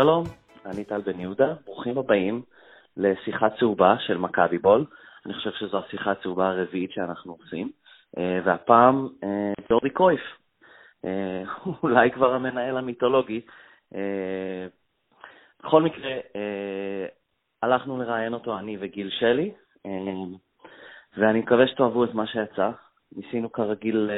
שלום, אני טל בן יהודה, ברוכים הבאים לשיחה צהובה של מכבי בול. אני חושב שזו השיחה הצהובה הרביעית שאנחנו עושים, והפעם דורי קויף, אולי כבר המנהל המיתולוגי. בכל מקרה, הלכנו לראיין אותו אני וגיל שלי, ואני מקווה שתאהבו את מה שיצא. ניסינו כרגיל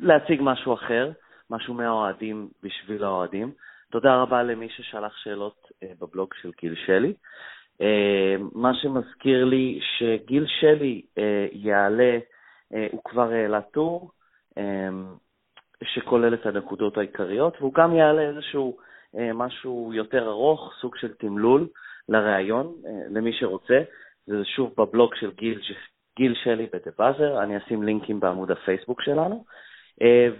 להציג משהו אחר, משהו מהאוהדים בשביל האוהדים. תודה רבה למי ששלח שאלות בבלוג של גיל שלי. מה שמזכיר לי שגיל שלי יעלה, הוא כבר העלה טור, שכולל את הנקודות העיקריות, והוא גם יעלה איזשהו משהו יותר ארוך, סוג של תמלול לראיון, למי שרוצה. זה שוב בבלוג של גיל שלי בדבאזר, אני אשים לינקים בעמוד הפייסבוק שלנו.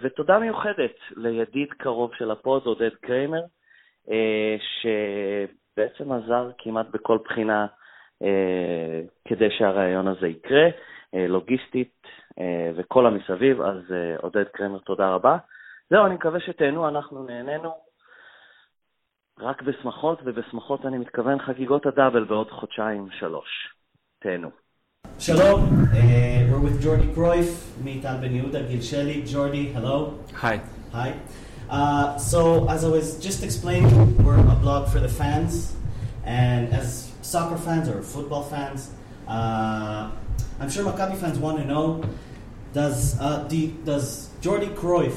ותודה מיוחדת לידיד קרוב של הפוד, עודד קריימר, שבעצם עזר כמעט בכל בחינה כדי שהרעיון הזה יקרה, לוגיסטית וכל המסביב, אז עודד קריימר, תודה רבה. זהו, אני מקווה שתהנו, אנחנו נהנינו רק בשמחות, ובשמחות אני מתכוון חגיגות הדאבל בעוד חודשיים שלוש. תהנו. Shalom, we're with Jordi Cruyff, me, Tal Ben Yehuda, Gil Sheli. Jordi, hello. Hi. Hi. So, as I was just explaining, we're a blog for the fans, and as soccer fans or football fans, I'm sure Maccabi fans want to know, does Jordi Cruyff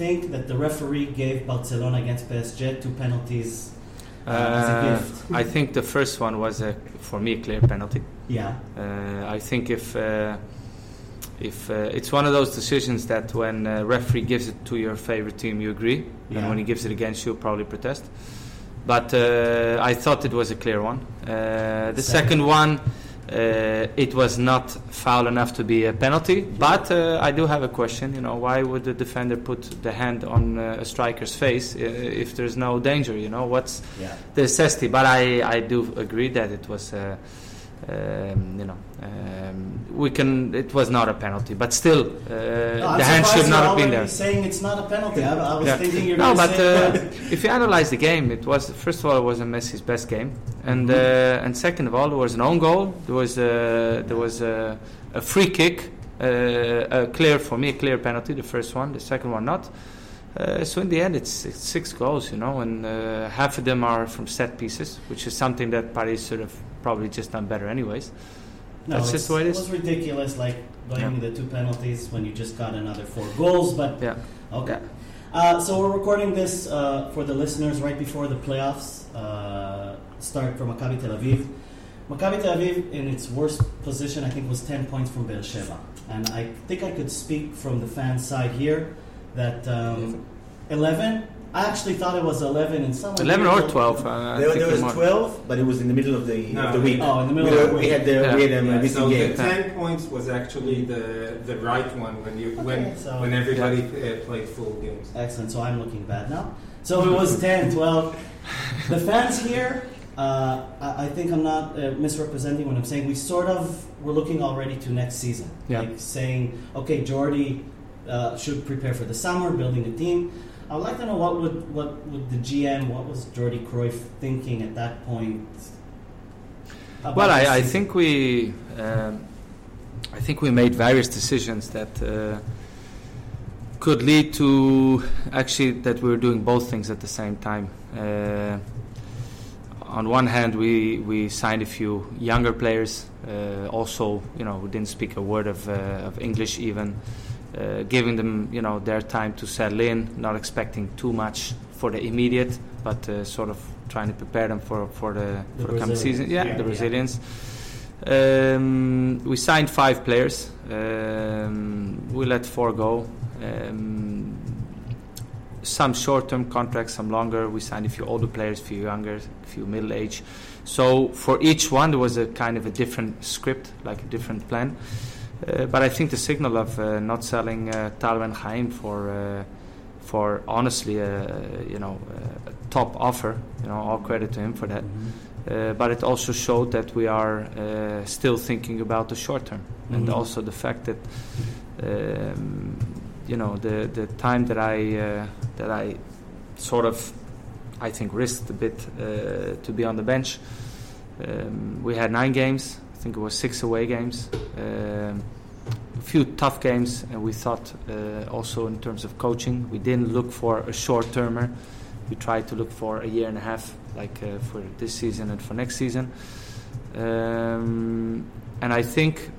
think that the referee gave Barcelona against PSG two penalties as a gift? I think the first one was, for me, a clear penalty. Yeah. I think if it's one of those decisions that when a referee gives it to your favorite team, you agree, yeah. And when he gives it against you, probably protest. But I thought it was a clear one. The second one, it was not foul enough to be a penalty. Yeah. But I do have a question. You know, why would the defender put the hand on a striker's face if there's no danger? You know, what's the necessity? But I do agree that it was. It was not a penalty, but still, the hand should not have been there. I'm saying it's not a penalty. I was thinking you're going to say that. If you analyze the game, it was, first of all, it wasn't Messi's best game, and and second of all, there was an own goal. There was a free kick, a clear penalty. The first one, the second one not. So in the end, it's six goals, you know, and half of them are from set pieces, which is something that Paris sort of probably just done better anyways. No, that's just the way it is. It was ridiculous, like, blaming the two penalties when you just got another four goals, but okay. Yeah. So we're recording this for the listeners right before the playoffs start for Maccabi Tel Aviv. Maccabi Tel Aviv, in its worst position, I think, was 10 points from Be'er Sheva. And I think I could speak from the fan side here. That 11, I actually thought it was 11 in some way. 11 or 12. There was 12, but it was in the middle of the week. Oh, in the middle of the week. We had a missing game. So the 10 points was actually the right one when everybody played full games. Excellent, so I'm looking bad now. So it was 10, 12. The fans here, I think I'm not misrepresenting when I'm saying we're looking already to next season. Yeah. Like saying, okay, Jordi, should prepare for the summer, building a team. I would like to know what would the GM, what was Jordi Cruyff thinking at that point? Well, I think we made various decisions that could lead to actually that we were doing both things at the same time. On one hand, we signed a few younger players, also, you know, who didn't speak a word of English even. Giving them, you know, their time to settle in, not expecting too much for the immediate, but sort of trying to prepare them for the coming season. The Brazilians. We signed 5 players. We let 4 go. Some short-term contracts, some longer. We signed a few older players, a few younger, a few middle-aged. So for each one, there was a kind of a different script, like a different plan. But I think the signal of not selling Tal Ben Haim for honestly, a top offer, you know, all credit to him for that. Mm-hmm. But it also showed that we are still thinking about the short term, mm-hmm. and also the fact that the time that I sort of I think, risked a bit to be on the bench. We had 9 games. I think it was 6 away games. A few tough games, and we thought also in terms of coaching, we didn't look for a short-termer. We tried to look for a year and a half, like for this season and for next season. And I think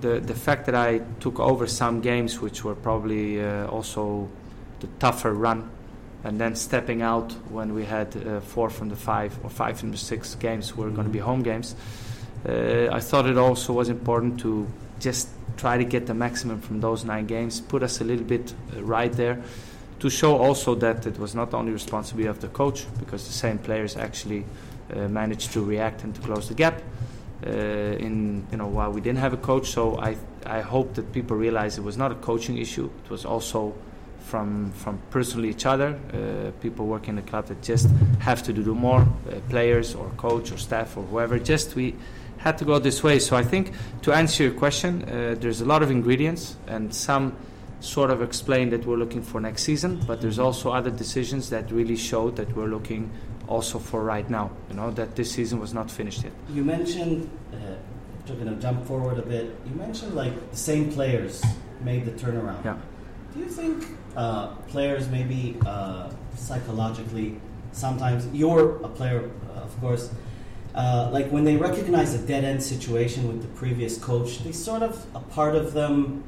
the fact that I took over some games, which were probably also the tougher run, and then stepping out when we had 4 from the 5 or 5 from the 6 games were going to be home games, I thought it also was important to just try to get the maximum from those 9 games, put us a little bit right there, to show also that it was not only responsibility of the coach, because the same players actually managed to react and to close the gap in, you know, while we didn't have a coach. So I hope that people realize it was not a coaching issue. It was also from personally each other, people working in the club that just have to do more, players or coach or staff or whoever. Just we had to go this way. So I think to answer your question, there's a lot of ingredients and some sort of explain that we're looking for next season, but there's also other decisions that really showed that we're looking also for right now, you know, that this season was not finished yet. You mentioned, going to jump forward a bit, you mentioned like the same players made the turnaround. Yeah. Do you think players maybe psychologically, sometimes you're a player, of course, like when they recognize a dead-end situation with the previous coach, they sort of, a part of them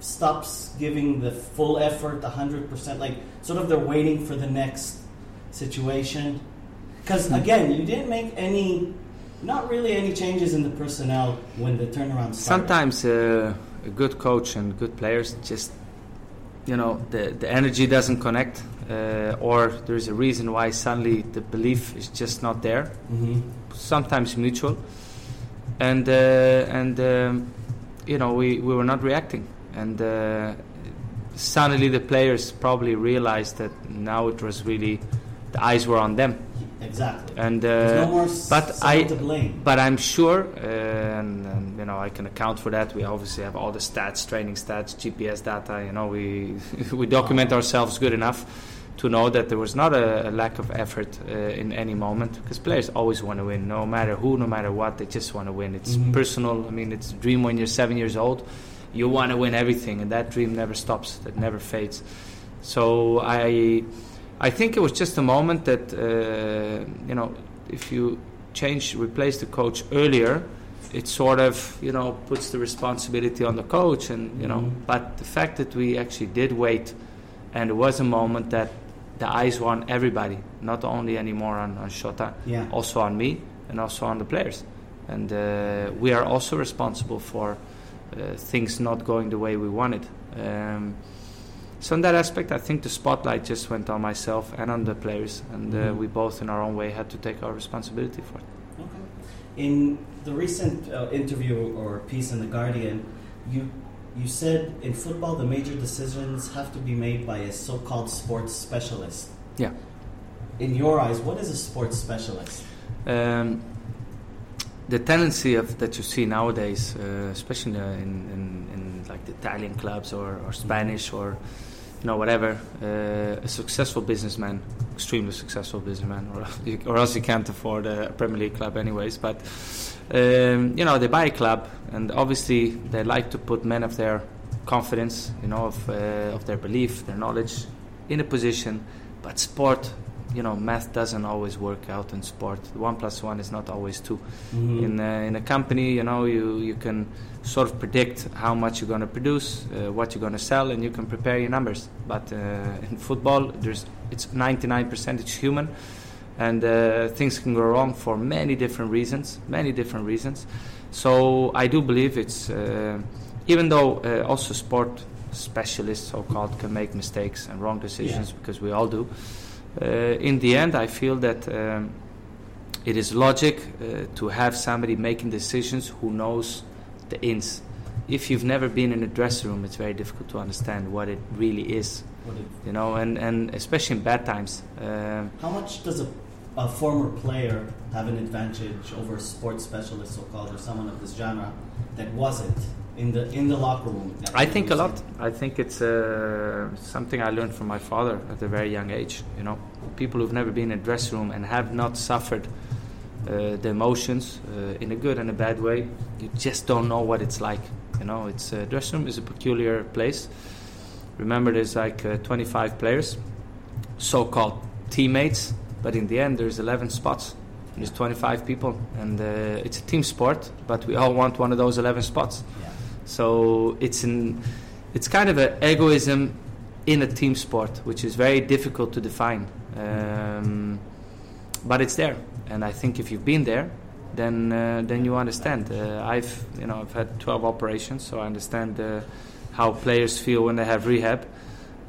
stops giving the full effort, 100%, like sort of they're waiting for the next situation? Because again, you didn't make not really any changes in the personnel when the turnaround started. Sometimes a good coach and good players just, you know, the energy doesn't connect, or there's a reason why suddenly the belief is just not there. Mm-hmm. Sometimes mutual. And you know, we were not reacting. And suddenly the players probably realized that now it was really, the eyes were on them. Exactly. And there's no more to blame. But I'm sure, and you know, I can account for that. We obviously have all the stats, training stats, GPS data. You know, we document ourselves good enough to know that there was not a lack of effort in any moment, because players always want to win, no matter who, no matter what. They just want to win. It's personal. I mean, it's a dream when you're 7 years old. You want to win everything, and that dream never stops. That never fades. So I think it was just a moment that, you know, if you replace the coach earlier, it sort of, you know, puts the responsibility on the coach. And, you know, but the fact that we actually did wait, and it was a moment that the eyes were on everybody, not only anymore on Shota, also on me and also on the players. And we are also responsible for things not going the way we wanted. So in that aspect, I think the spotlight just went on myself and on the players, and we both in our own way had to take our responsibility for it. Okay. In the recent interview or piece in The Guardian, you said in football the major decisions have to be made by a so-called sports specialist. Yeah. In your eyes, what is a sports specialist? The tendency that you see nowadays, especially in like the Italian clubs or Spanish or, you know, whatever, a successful businessman, extremely successful businessman, or else you can't afford a Premier League club anyways. But, you know, they buy a club, and obviously they like to put men of their confidence, you know, of their belief, their knowledge in a position. But sport, you know, math doesn't always work out in sport. 1 plus 1 is not always 2. Mm-hmm. In a company, you know, you can sort of predict how much you're going to produce, what you're going to sell, and you can prepare your numbers. But in football, it's 99% it's human, and things can go wrong for many different reasons. So I do believe it's, even though also sport specialists, so-called, can make mistakes and wrong decisions, because we all do. In the end, I feel that it is logic to have somebody making decisions who knows the ins. If you've never been in a dressing room, it's very difficult to understand what it really is, you know, and especially in bad times. How much does a former player have an advantage over a sports specialist, so-called, or someone of this genre that wasn't? in the locker room? I think a lot. I think it's something I learned from my father at a very young age. You know, people who've never been in a dressing room and have not suffered the emotions in a good and a bad way, you just don't know what it's like. You know, it's dressing room is a peculiar place. Remember, there's like 25 players, so-called teammates, but in the end there's 11 spots. There's 25 people, and it's a team sport, but we all want one of those 11 spots. Yeah. So it's kind of an egoism in a team sport, which is very difficult to define. But it's there, and I think if you've been there, then you understand. I've had 12 operations, so I understand how players feel when they have rehab.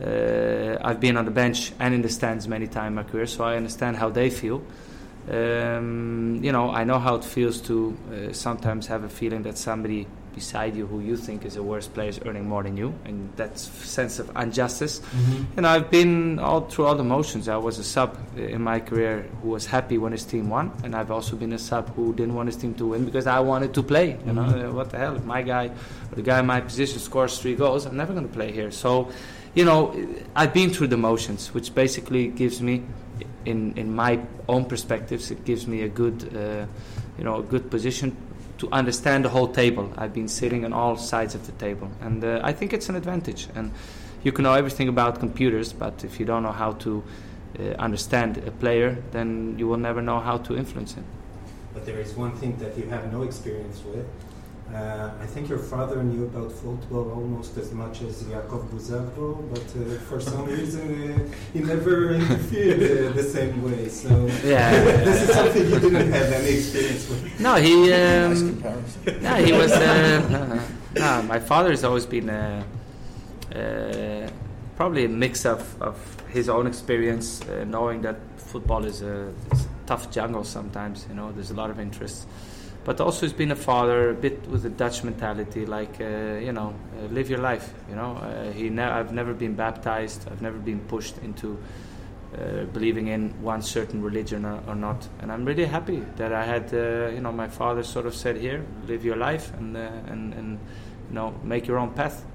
I've been on the bench and in the stands many times in my career, so I understand how they feel. I know how it feels to sometimes have a feeling that somebody beside you who you think is the worst player is earning more than you, and that sense of injustice. Mm-hmm. And I've been all through all the motions. I was a sub in my career who was happy when his team won, and I've also been a sub who didn't want his team to win because I wanted to play. You know, what the hell, if my guy or the guy in my position scores 3 goals, I'm never going to play here. So, you know, I've been through the motions, which basically gives me, in my own perspectives, it gives me a good position to understand the whole table. I've been sitting on all sides of the table, and I think it's an advantage. And you can know everything about computers, but if you don't know how to understand a player, then you will never know how to influence him. But there is one thing that you have no experience with. I think your father knew about football almost as much as Yakov Buzevro, but for some reason he never interfered the same way. So yeah. This is something you didn't have any experience with. No, he. No, he was. My father has always been probably a mix of his own experience, knowing that football is a tough jungle sometimes. You know, there's a lot of interest. But also he's been a father, a bit with a Dutch mentality, like, live your life, you know. I've never been baptized, I've never been pushed into believing in one certain religion or not. And I'm really happy that I had, my father sort of said, here, live your life and make your own path.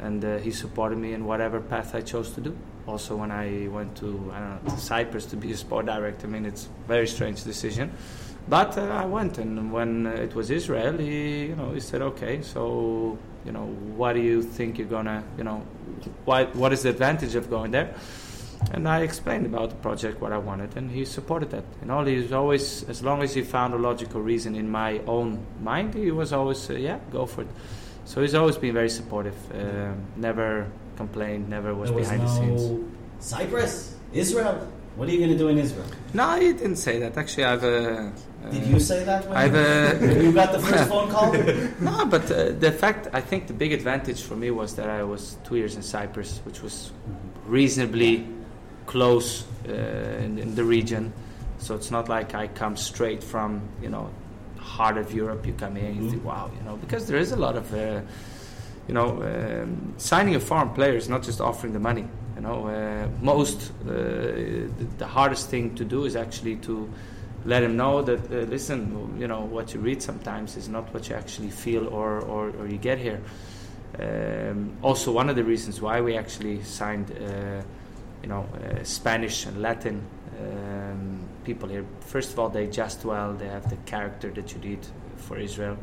And he supported me in whatever path I chose to do. Also when I went to Cyprus to be a sport director, I mean, it's a very strange decision. But I went, and when it was Israel, he said, okay, so, what do you think you're going to, what is the advantage of going there? And I explained about the project, what I wanted, and he supported that. He's always, as long as he found a logical reason in my own mind, he was always, go for it. So he's always been very supportive, never complained, never was behind the scenes. Cyprus, Israel. What are you going to do in Israel? No, he didn't say that. Actually, I've... Did you say that? You got the first phone call? No, but I think the big advantage for me was that I was 2 years in Cyprus, which was reasonably close in the region. So it's not like I come straight from, heart of Europe. You come here and you think, wow, because there is a lot of... signing a foreign player is not just offering the money. The hardest thing to do is actually to let him know that, what you read sometimes is not what you actually feel or you get here. Also, one of the reasons why we actually signed, Spanish and Latin people here. First of all, they adjust well. They have the character that you need for Israel.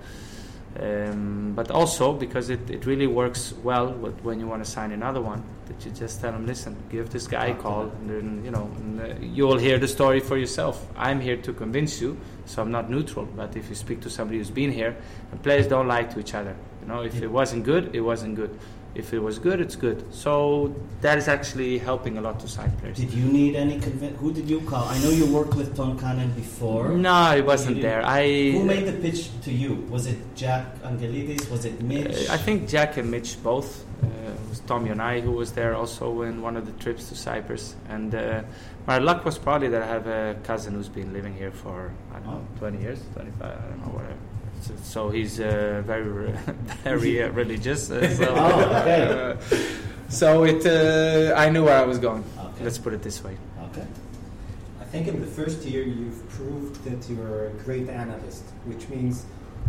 But also because it really works well when you want to sign another one, that you just tell them, listen, give this guy a call, and then, you'll hear the story for yourself. I'm here to convince you, so I'm not neutral. But if you speak to somebody who's been here, and players don't lie to each other. If it wasn't good, it wasn't good. If it was good, it's good. So that is actually helping a lot to sign players. Did you need any who did you call? I know you worked with Tom Cannon before. No, it wasn't there. Who made the pitch to you? Was it Jack Angelides? Was it Mitch? I think Jack and Mitch both. It was Tommy and I who was there also in one of the trips to Cyprus. And my luck was probably that I have a cousin who's been living here for, 20 years, 25, I don't know, whatever. So he's very, very religious. I knew where I was going. Okay. Let's put it this way. Okay. I think in the first year you've proved that you're a great analyst, which means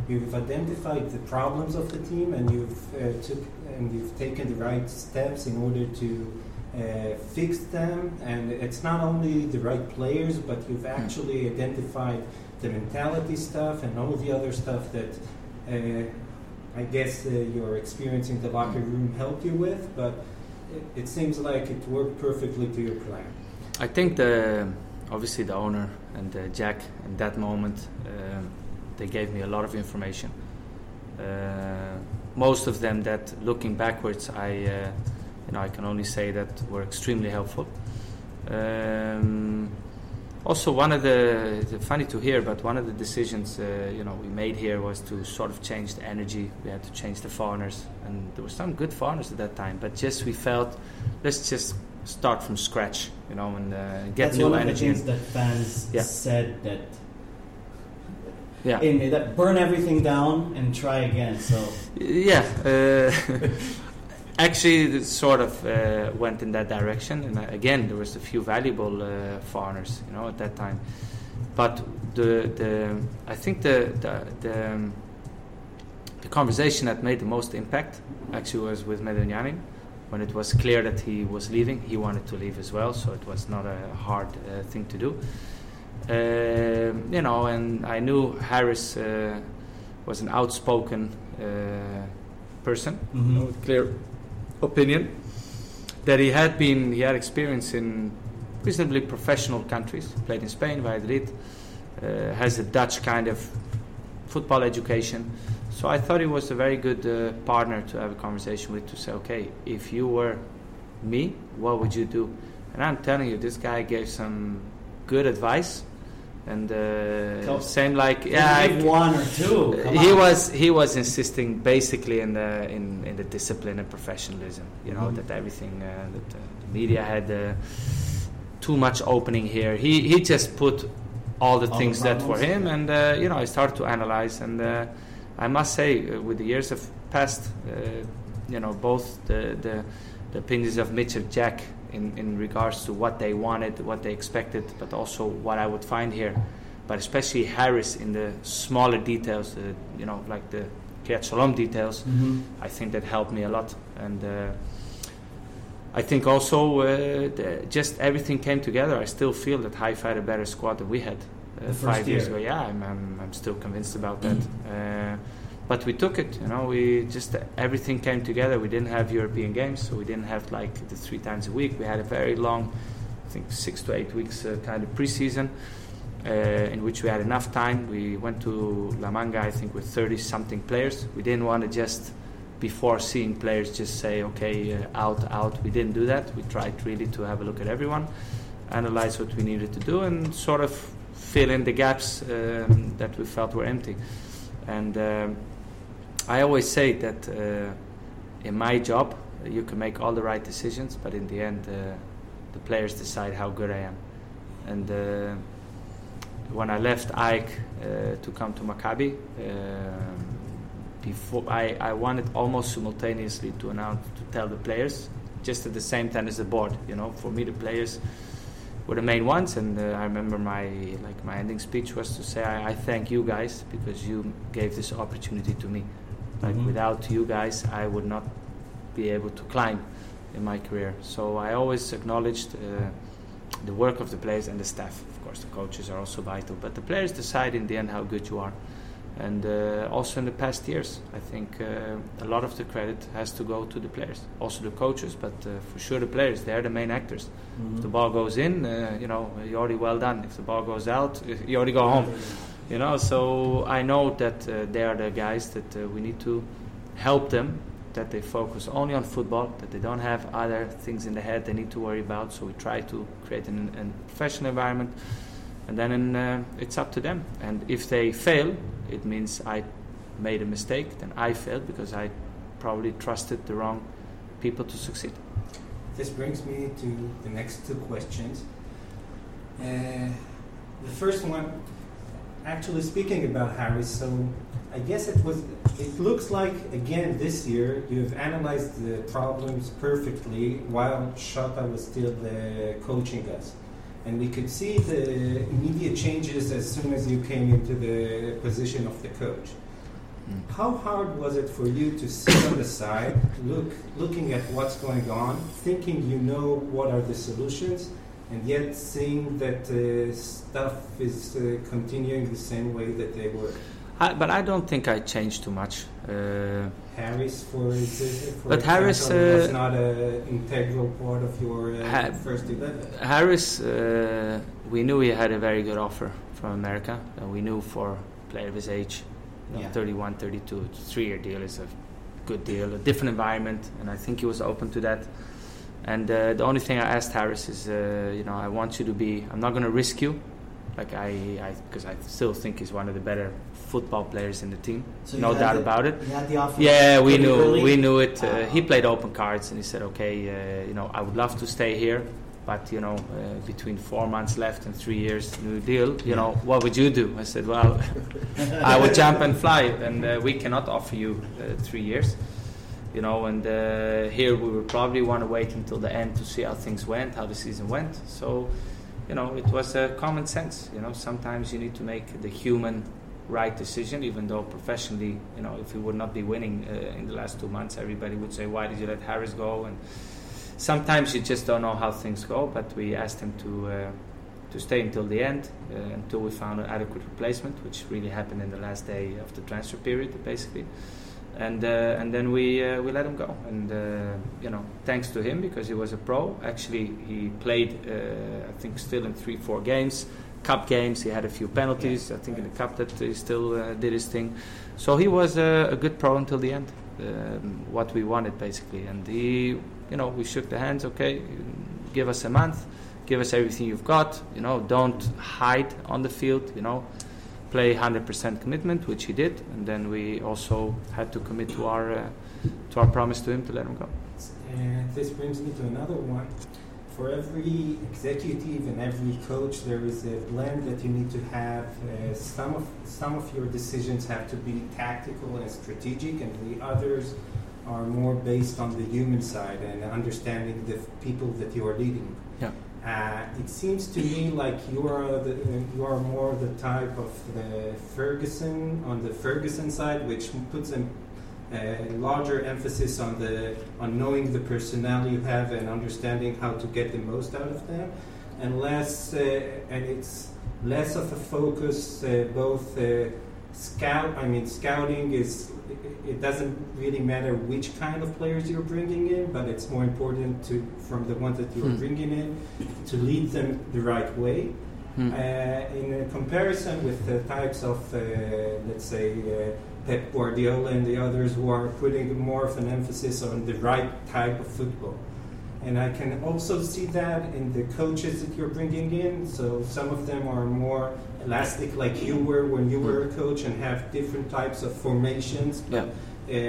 You've identified the problems of the team, and you've taken the right steps in order to fix them. And it's not only the right players, but you've actually identified the mentality stuff and all the other stuff that I guess your experience in the locker room helped you with. But it seems like it worked perfectly to your plan. I think obviously the owner and Jack in that moment, they gave me a lot of information. Most of them that, looking backwards, I can only say that were extremely helpful. Also, one of the funny to hear, but one of the decisions we made here was to sort of change the energy. We had to change the foreigners, and there were some good foreigners at that time. But just we felt, let's just start from scratch, and get new energy. That's one of the things that fans said that. Yeah. In that, burn everything down and try again. So yeah, actually, it sort of went in that direction. And again, there was a few valuable foreigners, at that time. But I think the conversation that made the most impact actually was with Medonjani. When it was clear that he was leaving, he wanted to leave as well. So it was not a hard thing to do. And I knew Harris was an outspoken person, with clear opinion. That he had experience in reasonably professional countries. Played in Spain, Valladolid, has a Dutch kind of football education. So I thought he was a very good partner to have a conversation with, to say, okay, if you were me, what would you do? And I'm telling you, this guy gave some good advice. And same like one or two. He was insisting basically in the discipline and professionalism. That everything that the media had too much opening here. He just put all things that were him, and I started to analyze. And I must say, with the years have passed, both the opinions of Mitch and Jack. In regards to what they wanted, what they expected, but also what I would find here, but especially Harris in the smaller details, like the Kriyat Shalom details, I think that helped me a lot. And I think also just everything came together. I still feel that Haifa had a better squad than we had 5 years ago. Yeah, I'm still convinced about that. But we took it, we just everything came together. We didn't have European games, so we didn't have like the 3 times a week. We had a very long, I think 6 to 8 weeks kind of preseason, in which we had enough time. We went to La Manga, I think, with 30-something players. We didn't want to just, before seeing players, just say, okay, out. We didn't do that. We tried really to have a look at everyone, analyze what we needed to do, and sort of fill in the gaps that we felt were empty. And I always say that in my job, you can make all the right decisions, but in the end, the players decide how good I am. And when I left Aik to come to Maccabi, before I wanted almost simultaneously to tell the players, just at the same time as the board. For me, the players were the main ones, and I remember my ending speech was to say, I thank you guys, because you gave this opportunity to me. Without you guys, I would not be able to climb in my career. So I always acknowledged the work of the players and the staff. Of course, the coaches are also vital, but the players decide in the end how good you are. And also in the past years, I think a lot of the credit has to go to the players, also the coaches, but for sure the players, they are the main actors. If the ball goes in, you're already well done. If the ball goes out, you already go home. So I know that they are the guys that we need to help them, that they focus only on football, that they don't have other things in the head they need to worry about. So we try to create a professional environment. And then it's up to them. And if they fail, it means I made a mistake, then I failed because I probably trusted the wrong people to succeed. This brings me to the next 2 questions. The first one, actually speaking about Harris, so I guess it looks like, again, this year, you've analyzed the problems perfectly while Shota was still coaching us. And we could see the immediate changes as soon as you came into the position of the coach. How hard was it for you to sit on the side, looking at what's going on, thinking you know what are the solutions, and yet seeing that stuff is continuing the same way that they were? But I don't think I changed too much. Harris, for example, Harris was not an integral part of your first 11. Harris, we knew he had a very good offer from America. We knew for a player of his age, 31, 32, 3-year deal is a good deal, a different environment, and I think he was open to that. And the only thing I asked Harris is, I want you to be. I'm not going to risk you, because I still think he's one of the better football players in the team. So no doubt about it. You had the offer. Yeah, we knew. Early? We knew it. He played open cards, and he said, "Okay, I would love to stay here, but between 4 months left and 3 years new deal, what would you do?" I said, "Well, I would jump and fly, and we cannot offer you 3 years." And here we would probably want to wait until the end to see how things went, how the season went. So, it was common sense. Sometimes you need to make the human right decision, even though professionally, if we would not be winning in the last 2 months, everybody would say, why did you let Harris go? And sometimes you just don't know how things go, but we asked him to stay until the end, until we found an adequate replacement, which really happened in the last day of the transfer period, basically. And then we let him go, and thanks to him, because he was a pro. Actually, he played I think still in 3-4 games, cup games. He had a few penalties. Yeah. I think in the cup that he still did his thing. So he was a good pro until the end. What we wanted basically, and he, we shook the hands. Okay, give us a month, give us everything you've got. Don't hide on the field. Play 100% commitment, which he did, and then we also had to commit to our promise to him to let him go. And this brings me to another one. For every executive and every coach, there is a blend that you need to have. Some of your decisions have to be tactical and strategic, and the others are more based on the human side and understanding the people that you are leading. Yeah. It seems to me like you are more the type of the Ferguson, on the Ferguson side, which puts a larger emphasis on knowing the personnel you have and understanding how to get the most out of them, and it's less of a focus. Scouting is. It doesn't really matter which kind of players you're bringing in, but it's more important from the ones that you're bringing in to lead them the right way. In comparison with the types of, let's say, Pep Guardiola and the others who are putting more of an emphasis on the right type of football. And I can also see that in the coaches that you're bringing in. So some of them are more elastic, like you were when you were a coach, and have different types of formations, but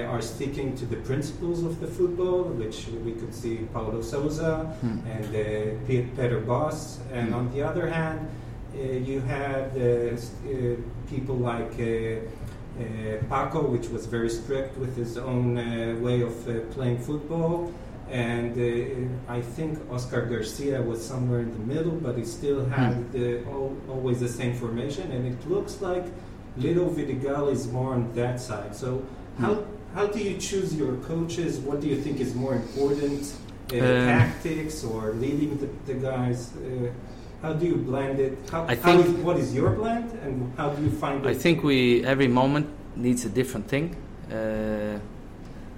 are sticking to the principles of the football, which we could see Paulo Sousa and Peter Boss. And on the other hand, you had people like Paco, which was very strict with his own way of playing football. And I think Oscar Garcia was somewhere in the middle, but he still had always the same formation. And it looks like Lito Vidigal is more on that side. So how do you choose your coaches? What do you think is more important, tactics or leading the guys? How do you blend it? What is your blend, and how do you find it? I think every moment needs a different thing.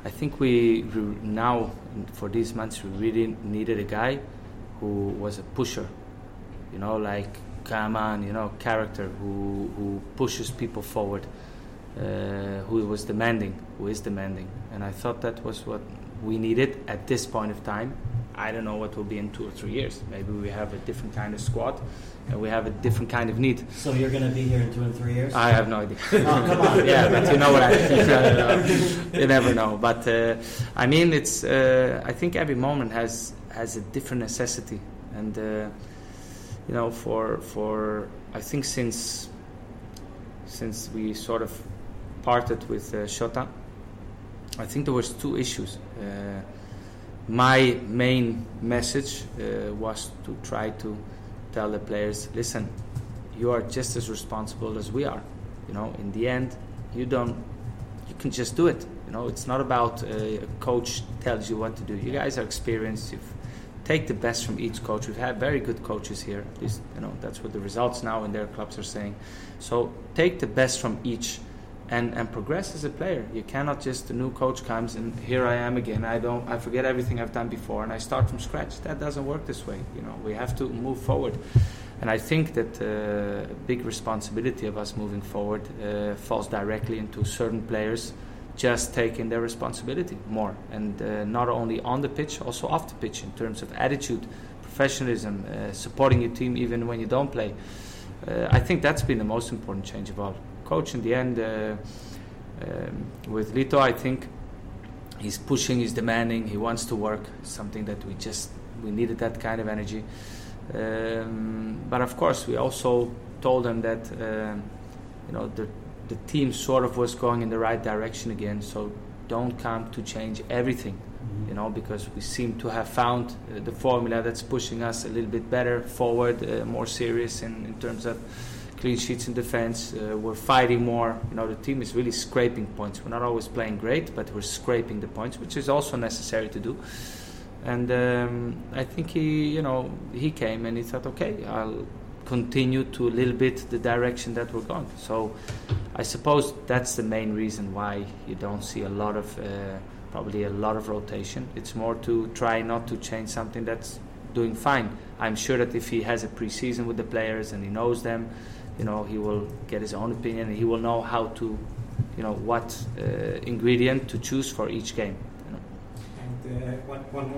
I think we now, for these months, we really needed a guy who was a pusher, come on, character, who pushes people forward, who is demanding. And I thought that was what we needed at this point of time. I don't know what will be in 2 or 3 years. Maybe we have a different kind of squad, and we have a different kind of need. So you're going to be here in 2 and 3 years? I have no idea. Oh, come on. Yeah, but you know what I think. You never know. But it's. I think every moment has a different necessity, and for I think since we sort of parted with Shota, I think there was 2 issues. My main message was to try to tell the players, listen, you are just as responsible as we are. In the end, you don't can just do it. You know, it's not about a coach tells you what to do. You guys are experienced. You've take the best from each coach. We've had very good coaches here. At least, you know, that's what the results now in their clubs are saying. So take the best from each and progress as a player. You cannot just the new coach comes and here I am again. I forget everything I've done before and I start from scratch. That doesn't work this way. You know, we have to move forward. And I think that a big responsibility of us moving forward falls directly into certain players just taking their responsibility more, and not only on the pitch, also off the pitch in terms of attitude, professionalism, supporting your team even when you don't play. I think that's been the most important change of all. Coach, in the end, with Lito, I think he's pushing, he's demanding, he wants to work. Something that we needed that kind of energy. But of course, we also told him that the team sort of was going in the right direction again, so don't come to change everything, mm-hmm. You know, because we seem to have found the formula that's pushing us a little bit better forward, more serious in terms of clean sheets in defense. We're fighting more. You know, the team is really scraping points. We're not always playing great, but we're scraping the points, which is also necessary to do. And I think he came and he thought, okay, I'll continue to a little bit the direction that we're going. So I suppose that's the main reason why you don't see probably a lot of rotation. It's more to try not to change something that's doing fine. I'm sure that if he has a pre-season with the players and he knows them, you know, he will get his own opinion and he will know how to, you know, what ingredient to choose for each game. You know? And one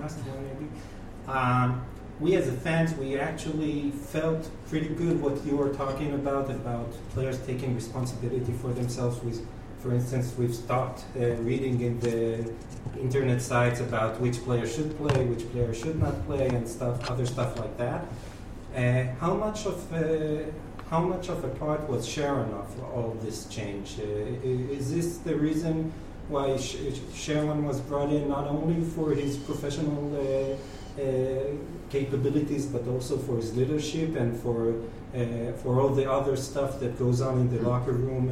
last one maybe. We as a fans, we actually felt pretty good what you were talking about players taking responsibility for themselves. For instance, we've stopped reading in the internet sites about which player should play, which player should not play, and other stuff like that. How much of a part was Sheran of all this change? Is this the reason why Sheran was brought in, not only for his professional capabilities, but also for his leadership and for all the other stuff that goes on in the locker room,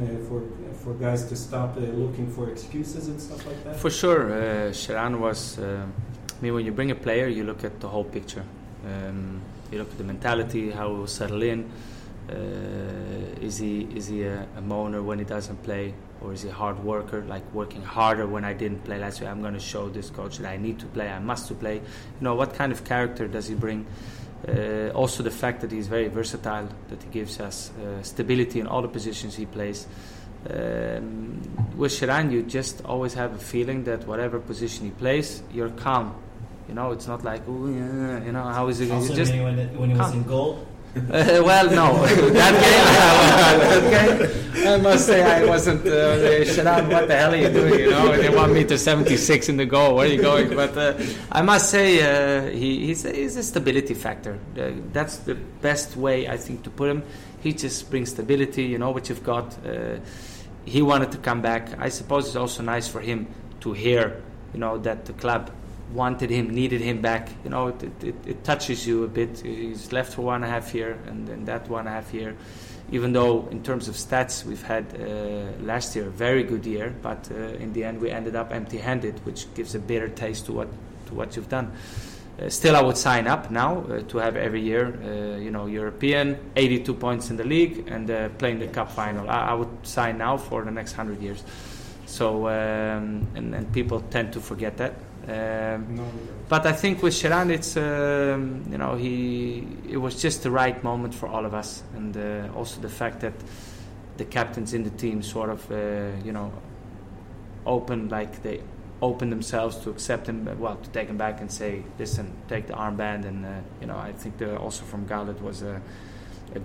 for guys to stop looking for excuses and stuff like that? For sure, Sheran was. I mean, when you bring a player, you look at the whole picture. You look at the mentality, how he will settle in. Is he a moaner when he doesn't play, or is he a hard worker, like working harder when I didn't play last year? I'm going to show this coach that I need to play, I must to play. You know, what kind of character does he bring? Also the fact that he's very versatile, that he gives us stability in all the positions he plays. With Sheran, you just always have a feeling that whatever position he plays, you're calm. You know, it's not like, ooh, yeah, you know, how is it going to just when he was in goal? Well, no, that game, I must say I wasn't. Sheran, what the hell are you doing? You know, they want me to 76 in the goal. Where are you going? But I must say, he's a stability factor. That's the best way I think to put him. He just brings stability. You know what you've got. He wanted to come back. I suppose it's also nice for him to hear, you know, that the club wanted him, needed him back. You know, it touches you a bit. He's left for 1.5 years and then that 1.5 years. Even though in terms of stats we've had last year a very good year, but in the end we ended up empty-handed, which gives a bitter taste to what you've done. Still, I would sign up now to have every year, you know, European, 82 points in the league and playing the cup final. I would sign now for the next 100 years. So, and people tend to forget that. But I think with Sheran, it's you know, it was just the right moment for all of us, and also the fact that the captains in the team sort of you know, opened themselves to accept him, well, to take him back and say, listen, take the armband, and you know, I think also from Gal it was a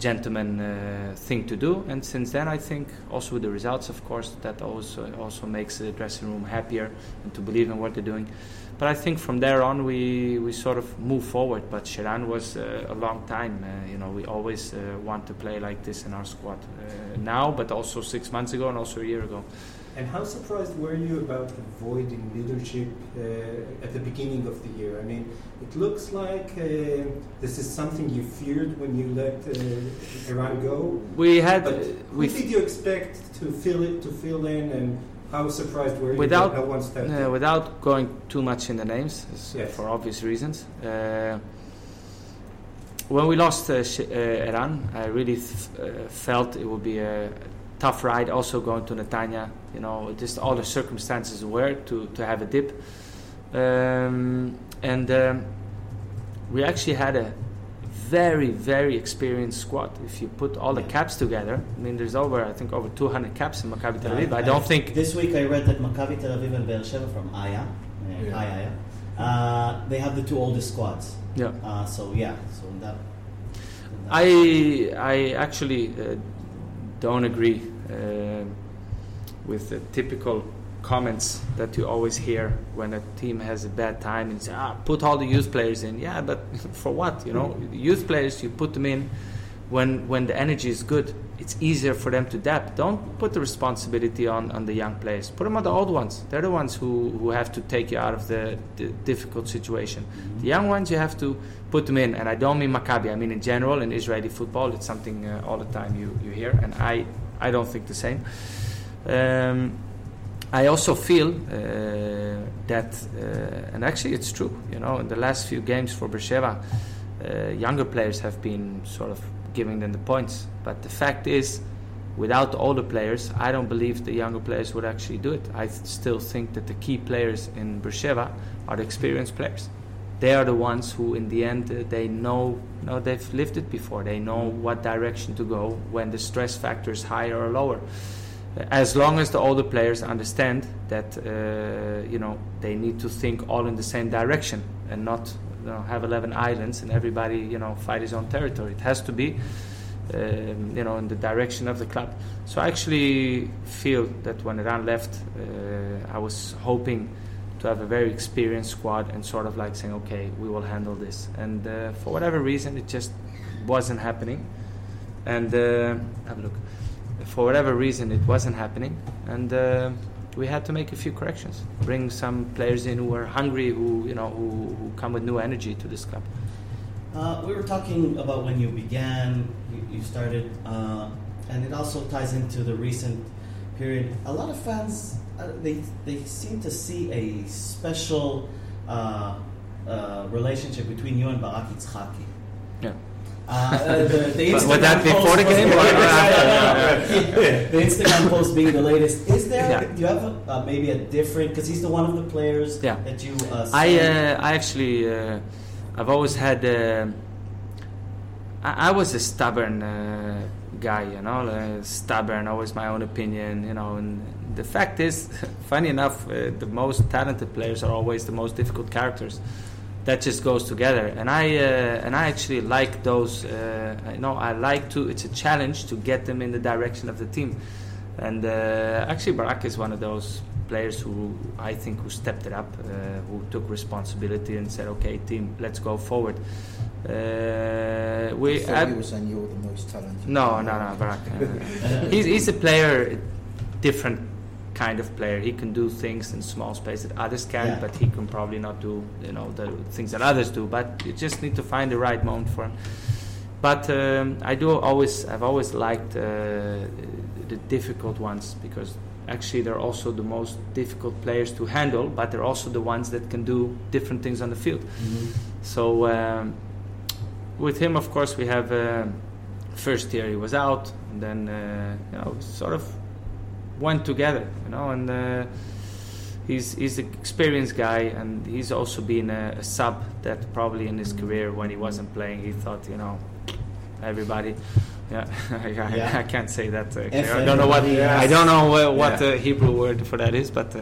gentleman thing to do, and since then I think also with the results, of course, that also makes the dressing room happier and to believe in what they're doing. But I think from there on we sort of move forward. But Sheran was a long time, you know, we always want to play like this in our squad now, but also 6 months ago and also a year ago. And how surprised were you about the void in leadership at the beginning of the year? I mean, it looks like this is something you feared when you let Eran go. But who did you expect to fill in and I was surprised where without, you one step. Without going too much in the names, yes, for obvious reasons. When we lost Eran, I really felt it would be a tough ride. Also going to Netanya, you know, just all the circumstances were to have a dip. We actually had a very, very experienced squad. If you put all the caps together, I mean, there's over 200 caps in Maccabi Tel Aviv. I don't think... This week I read that Maccabi Tel Aviv and Be'er Sheva from Aya, they have the two oldest squads. Yeah. I actually don't agree with the typical comments that you always hear when a team has a bad time and say, put all the youth players in. Yeah, but for what? You know, youth players, you put them in when the energy is good. It's easier for them to adapt. Don't put the responsibility on the young players. Put them on the old ones. They're the ones who have to take you out of the difficult situation. Mm-hmm. The young ones, you have to put them in. And I don't mean Maccabi. I mean in general, in Israeli football, it's something all the time you hear. And I don't think the same. I also feel that, and actually it's true, you know, in the last few games for Be'er Sheva, younger players have been sort of giving them the points. But the fact is, without the older players, I don't believe the younger players would actually do it. I still think that the key players in Be'er Sheva are the experienced players. They are the ones who, in the end, they know, you know, they've lived it before. They know what direction to go when the stress factor is higher or lower. As long as the older players understand that, you know, they need to think all in the same direction and not, you know, have 11 islands and everybody, you know, fight his own territory. It has to be, you know, in the direction of the club. So I actually feel that when Eran left, I was hoping to have a very experienced squad and sort of like saying, okay, we will handle this. And for whatever reason, it just wasn't happening. And have a look. For whatever reason, it wasn't happening, and we had to make a few corrections. Bring some players in who are hungry, who come with new energy to this club. We were talking about when you began, you started, and it also ties into the recent period. A lot of fans, they seem to see a special relationship between you and Barak Itzhaki. Yeah. Was that before the game or after? The Instagram post being the latest. Is there? Yeah. Do you have maybe a different? Because he's the one of the players that you. I actually, I've always had. I was a stubborn guy, you know, stubborn, always my own opinion, you know. And the fact is, funny enough, the most talented players are always the most difficult characters. That just goes together, and I actually like those. I like to. It's a challenge to get them in the direction of the team, and actually Barak is one of those players who I think who stepped it up, who took responsibility and said, "Okay, team, let's go forward." He was saying you're the most talented. No, Barak. He's a player, different kind of player. He can do things in small space that others can, but he can probably not do, you know, the things that others do. But you just need to find the right moment for him. But I've always liked the difficult ones, because actually they're also the most difficult players to handle, but they're also the ones that can do different things on the field. Mm-hmm. So with him, of course, we have first year he was out, and then sort of went together, you know, and he's an experienced guy, and he's also been a sub that probably in his career when he wasn't playing, he thought, you know, everybody, I can't say that. I don't know what Hebrew word for that is, but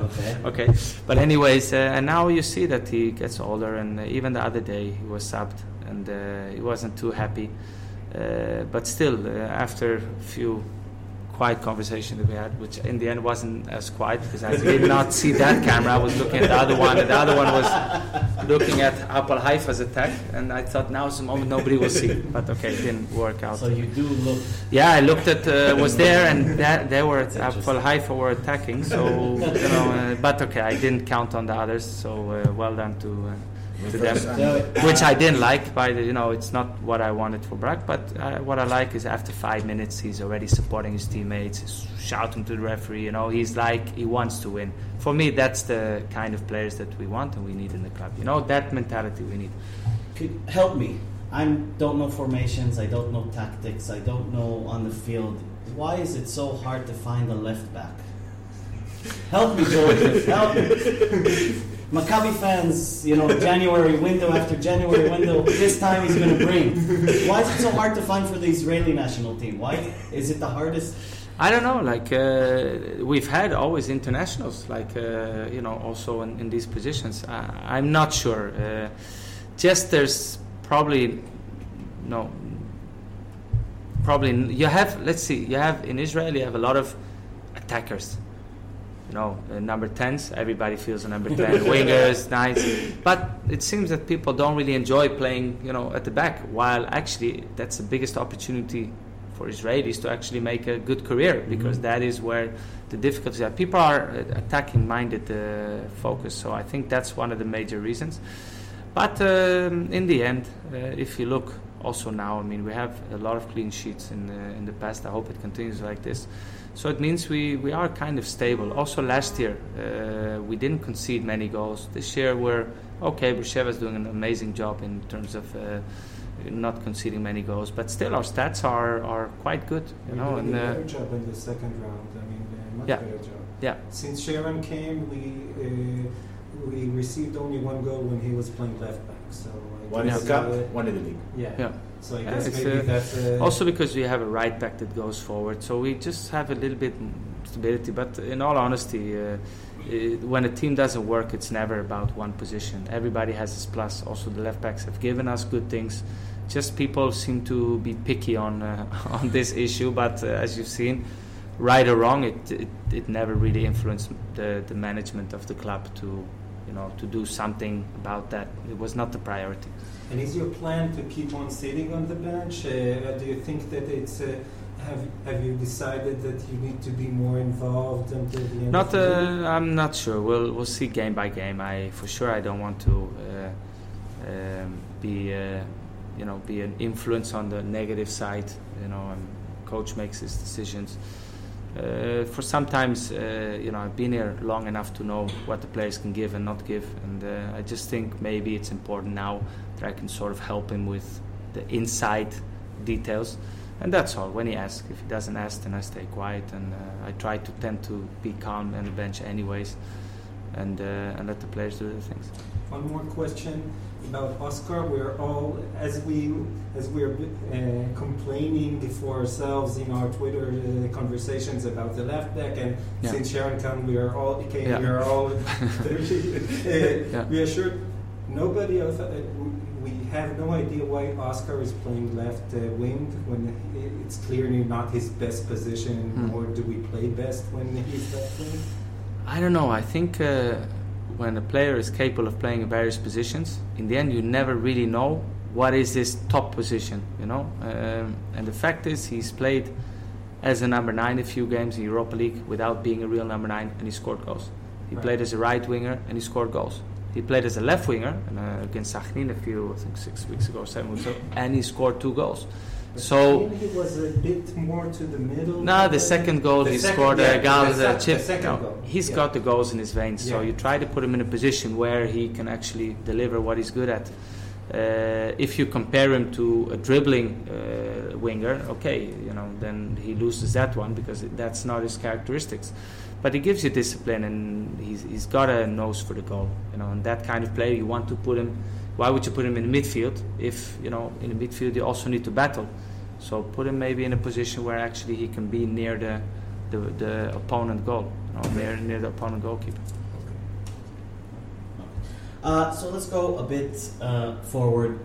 okay. But anyways, and now you see that he gets older, and even the other day he was subbed, and he wasn't too happy, but still after a few quiet conversation that we had, which in the end wasn't as quiet because I did not see that camera. I was looking at the other one, and the other one was looking at Hapoel Haifa's attack, and I thought now's the moment nobody will see. But okay, it didn't work out. So you do look. Yeah, I looked at was there, and they were Hapoel Haifa were attacking. So but okay, I didn't count on the others. So well done to to them, which I didn't like. But you know, it's not what I wanted for Barak. But what I like is after 5 minutes, he's already supporting his teammates, he's shouting to the referee. You know, he's like he wants to win. For me, that's the kind of players that we want and we need in the club. You know, that mentality we need. Could help me. I don't know formations. I don't know tactics. I don't know on the field. Why is it so hard to find a left back? Help me, Jordi. Help me. Maccabi fans, you know, January window after January window, this time he's going to bring. Why is it so hard to find for the Israeli national team? Why is it the hardest? I don't know. Like, we've had always internationals, like, you know, also in these positions. I'm not sure. Just there's probably, no, probably, you have, let's see, you have in Israel, you have a lot of attackers. No, number 10s, everybody feels a number 10, wingers, nines. But it seems that people don't really enjoy playing, you know, at the back, while actually that's the biggest opportunity for Israelis to actually make a good career, because that is where the difficulties are. People are attacking-minded focus, so I think that's one of the major reasons. But in the end, if you look also now, I mean, we have a lot of clean sheets in the past. I hope it continues like this. So it means we are kind of stable. Also last year, we didn't concede many goals. This year we're okay. Be'er Sheva is doing an amazing job in terms of not conceding many goals, but still our stats are quite good. You know, and better job in the second round. I mean, much better job. Yeah. Since Sheran came, we received only one goal when he was playing left back. So one in the cup, one in the league. Yeah. So I guess maybe that's also because we have a right back that goes forward, so we just have a little bit stability. But in all honesty, when a team doesn't work, it's never about one position. Everybody has its plus. Also, the left backs have given us good things. Just people seem to be picky on this issue. But as you've seen, right or wrong, it never really influenced the management of the club to do something about that. It was not the priority. And is your plan to keep on sitting on the bench? Do you think that it's... Have you decided that you need to be more involved until the end? Not. I'm not sure. We'll see game by game. For sure I don't want to be an influence on the negative side. You know, coach makes his decisions. For sometimes, I've been here long enough to know what the players can give and not give, and I just think maybe it's important now that I can sort of help him with the inside details, and that's all. When he asks, if he doesn't ask, then I stay quiet, and I try to tend to be calm on the bench anyways, and let the players do their things. One more question about Oscar. We're all, as we're complaining for ourselves in our Twitter conversations about the left back, and since Sheran came, we are all reassured. Nobody else. We have no idea why Oscar is playing left wing when it's clearly not his best position. Or do we play best when he's left wing? I don't know. I think. When a player is capable of playing in various positions, in the end you never really know what is his top position, you know. And the fact is, he's played as a number 9 a few games in Europa League without being a real number 9, and he scored goals. He played as a right winger and he scored goals. He played as a left winger against Sakhnin I think 6 weeks ago, 7 weeks ago, and he scored 2 goals. So he was a bit more to the middle. No, the second goal he scored, a chip. He's got the goals in his veins. So you try to put him in a position where he can actually deliver what he's good at. If you compare him to a dribbling winger, okay, you know, then he loses that one because that's not his characteristics. But he gives you discipline, and he's got a nose for the goal. You know, and that kind of player you want to put him. Why would you put him in the midfield if, you know, in the midfield you also need to battle? So put him maybe in a position where actually he can be near the opponent goal, you know, near the opponent goalkeeper. Okay. So let's go a bit forward.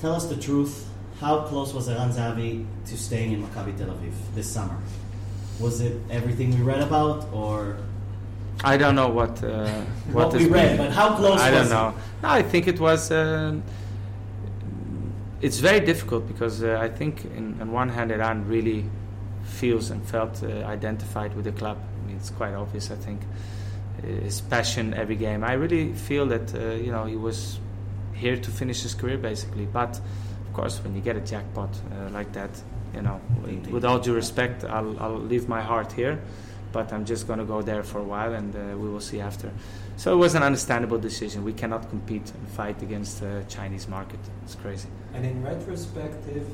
Tell us the truth. How close was Eran Zahavi to staying in Maccabi Tel Aviv this summer? Was it everything we read about, or...? I don't know what we read, but how close I was it? I don't know. No, I think it was... it's very difficult because I think on one hand Iran really feels and felt identified with the club. I mean, it's quite obvious, I think. His passion every game. I really feel that, he was here to finish his career, basically. But of course, when you get a jackpot like that, you know, with all due respect, I'll leave my heart here, but I'm just going to go there for a while, and we will see after. So it was an understandable decision. We cannot compete and fight against the Chinese market. It's crazy. And in retrospective,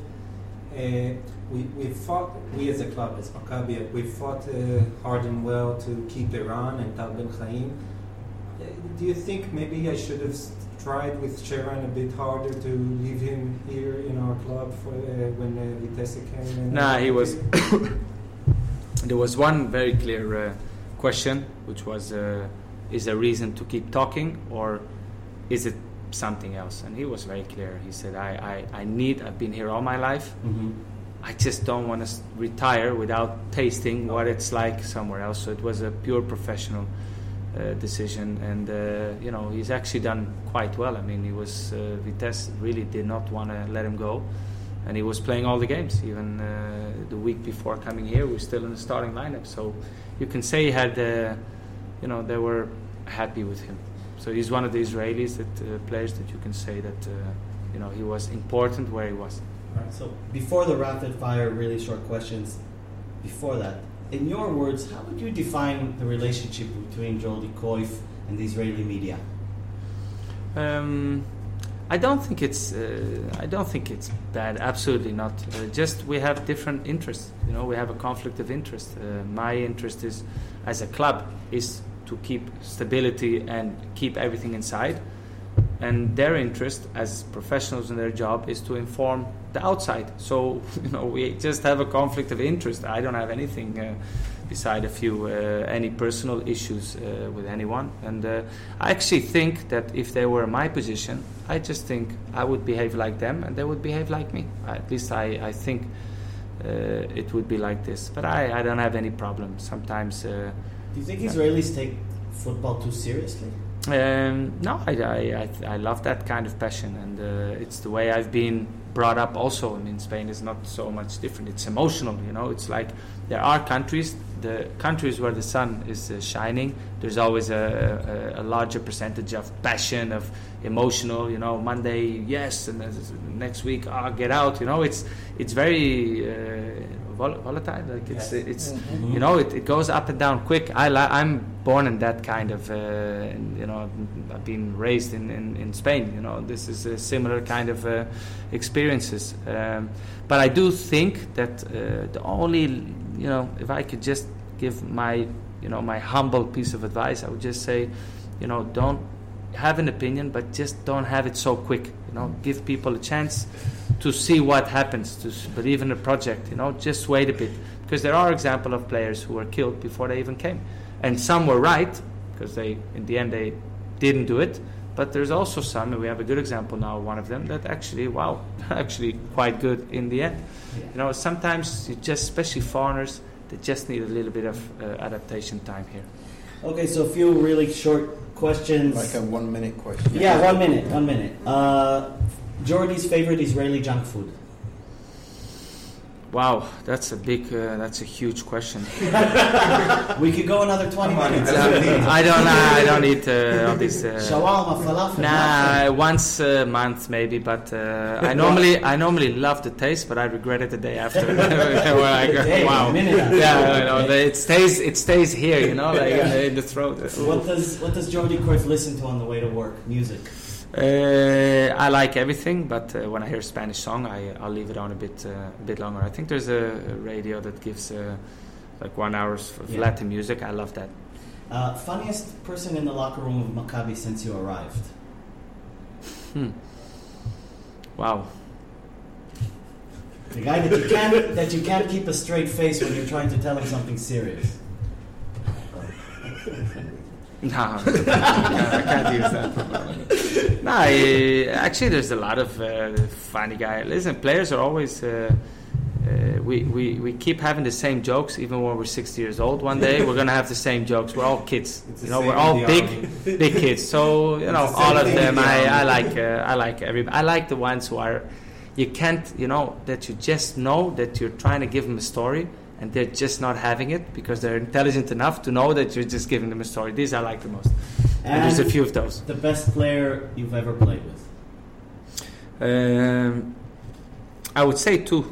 we fought, we as a club, as Maccabi, we fought hard and well to keep Eran and Tal Ben Haim. Do you think maybe I should have tried with Sheran a bit harder to leave him here in our club for when Vitesse came? And he was... There was one very clear question, which was, is there reason to keep talking, or is it something else? And he was very clear. He said, I've been here all my life. Mm-hmm. I just don't want to retire without tasting what it's like somewhere else. So it was a pure professional decision. And, you know, he's actually done quite well. I mean, he was, Vitesse really did not want to let him go. And he was playing all the games, even the week before coming here. We were still in the starting lineup, so you can say he had, you know, they were happy with him. So he's one of the Israelis, that players that you can say that, you know, he was important where he was. All right. So before the rapid fire, really short questions. Before that, in your words, how would you define the relationship between Jordi Cruyff and the Israeli media? I don't think it's bad. Absolutely not. Just we have different interests. You know, we have a conflict of interest. My interest is, as a club, is to keep stability and keep everything inside. And their interest as professionals in their job is to inform the outside. So, you know, we just have a conflict of interest. I don't have anything beside a few any personal issues with anyone. And I actually think that if they were in my position, I just think I would behave like them and they would behave like me. At least I think it would be like this. But I don't have any problem. Sometimes... do you think Israelis take football too seriously? No, I love that kind of passion, and it's the way I've been brought up also. I mean, Spain is not so much different. It's emotional, you know. It's like there are countries, the countries where the sun is shining, there's always a larger percentage of passion, of emotional, you know, Monday, yes, and next week, get out, you know. It's very... volatile, like it's mm-hmm. you know, it goes up and down quick. I'm born in that kind of you know, I've been raised in Spain, you know, this is a similar kind of experiences, but I do think that the only, you know, if I could just give my, you know, my humble piece of advice, I would just say, you know, don't have an opinion, but just don't have it so quick, you know. Give people a chance to see what happens, to believe in the project, you know. Just wait a bit, because there are examples of players who were killed before they even came, and some were right, because they, in the end, they didn't do it. But there's also some, and we have a good example now, one of them, that actually, wow, actually quite good in the end. Yeah. You know, sometimes you just, especially foreigners, they just need a little bit of adaptation time here. Okay, so a few really short questions. Like a 1 minute question. Yeah, 1 minute, 1 minute. Jordi's favorite Israeli junk food? Wow, that's a big, that's a huge question. We could go another 20 minutes. I don't eat all these. Shawarma, falafel. Once a month maybe, but I normally love the taste, but I regret it the day after. Where I go, wow, yeah, you know, it stays here, you know, like in the throat. What does Jordi Cruyff listen to on the way to work? Music. I like everything, but when I hear a Spanish song, I'll leave it on a bit longer. I think there's a radio that gives like 1 hour's Latin music. I love that. Funniest person in the locker room of Maccabi since you arrived? Wow. The guy that you can't keep a straight face when you're trying to tell him something serious. No, I can't use that. No, actually, there's a lot of funny guys. Listen, players are always... we keep having the same jokes, even when we're 60 years old. One day, we're going to have the same jokes. We're all kids. You know, we're all big kids. So, you know, all of them, I like everybody. I like the ones who are... You can't, you know, that you just know that you're trying to give them a story, and they're just not having it because they're intelligent enough to know that you're just giving them a story. These I like the most. And there's a few of those. The best player you've ever played with? I would say too,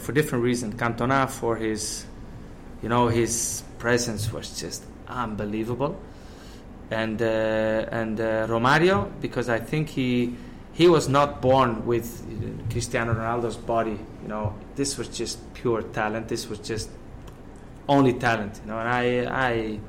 for different reasons. Cantona, for his, you know, his presence was just unbelievable, and Romario, because I think he was not born with Cristiano Ronaldo's body. You know, this was just pure talent. This was just only talent. You know, and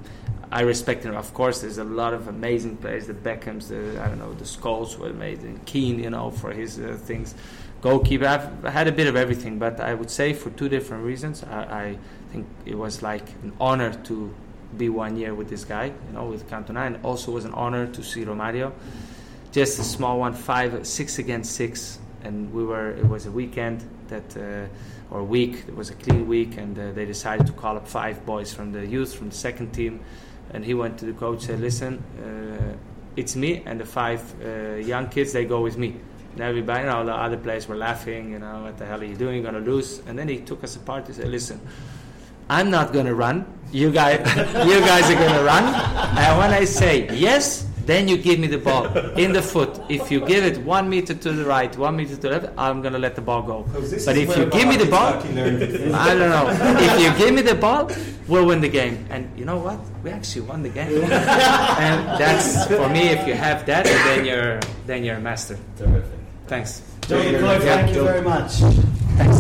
I respect him. Of course, there's a lot of amazing players. The Beckhams, the Scholes were amazing. Keane, you know, for his things. Goalkeeper. I've had a bit of everything, but I would say for two different reasons. I think it was like an honor to be 1 year with this guy, you know, with Cantona, and also was an honor to see Romario. Just a small one, 5-6 against 6, and it was a weekend that, or week, it was a clean week, and they decided to call up 5 boys from the youth, from the second team, and he went to the coach and said, listen, it's me, and the 5 young kids, they go with me. And everybody, all the other players were laughing, you know, what the hell are you doing? You're going to lose. And then he took us apart. He said, listen, I'm not going to run. You guys are going to run. And when I say yes, then you give me the ball in the foot. If you give it 1 meter to the right, 1 meter to the left, I'm going to let the ball go. But if you give me the ball, I don't know. If you give me the ball, we'll win the game. And you know what? We actually won the game. And that's, for me, if you have that, then you're a master. Terrific. Thanks. Jordi Cruyff, thank you very much. Thanks.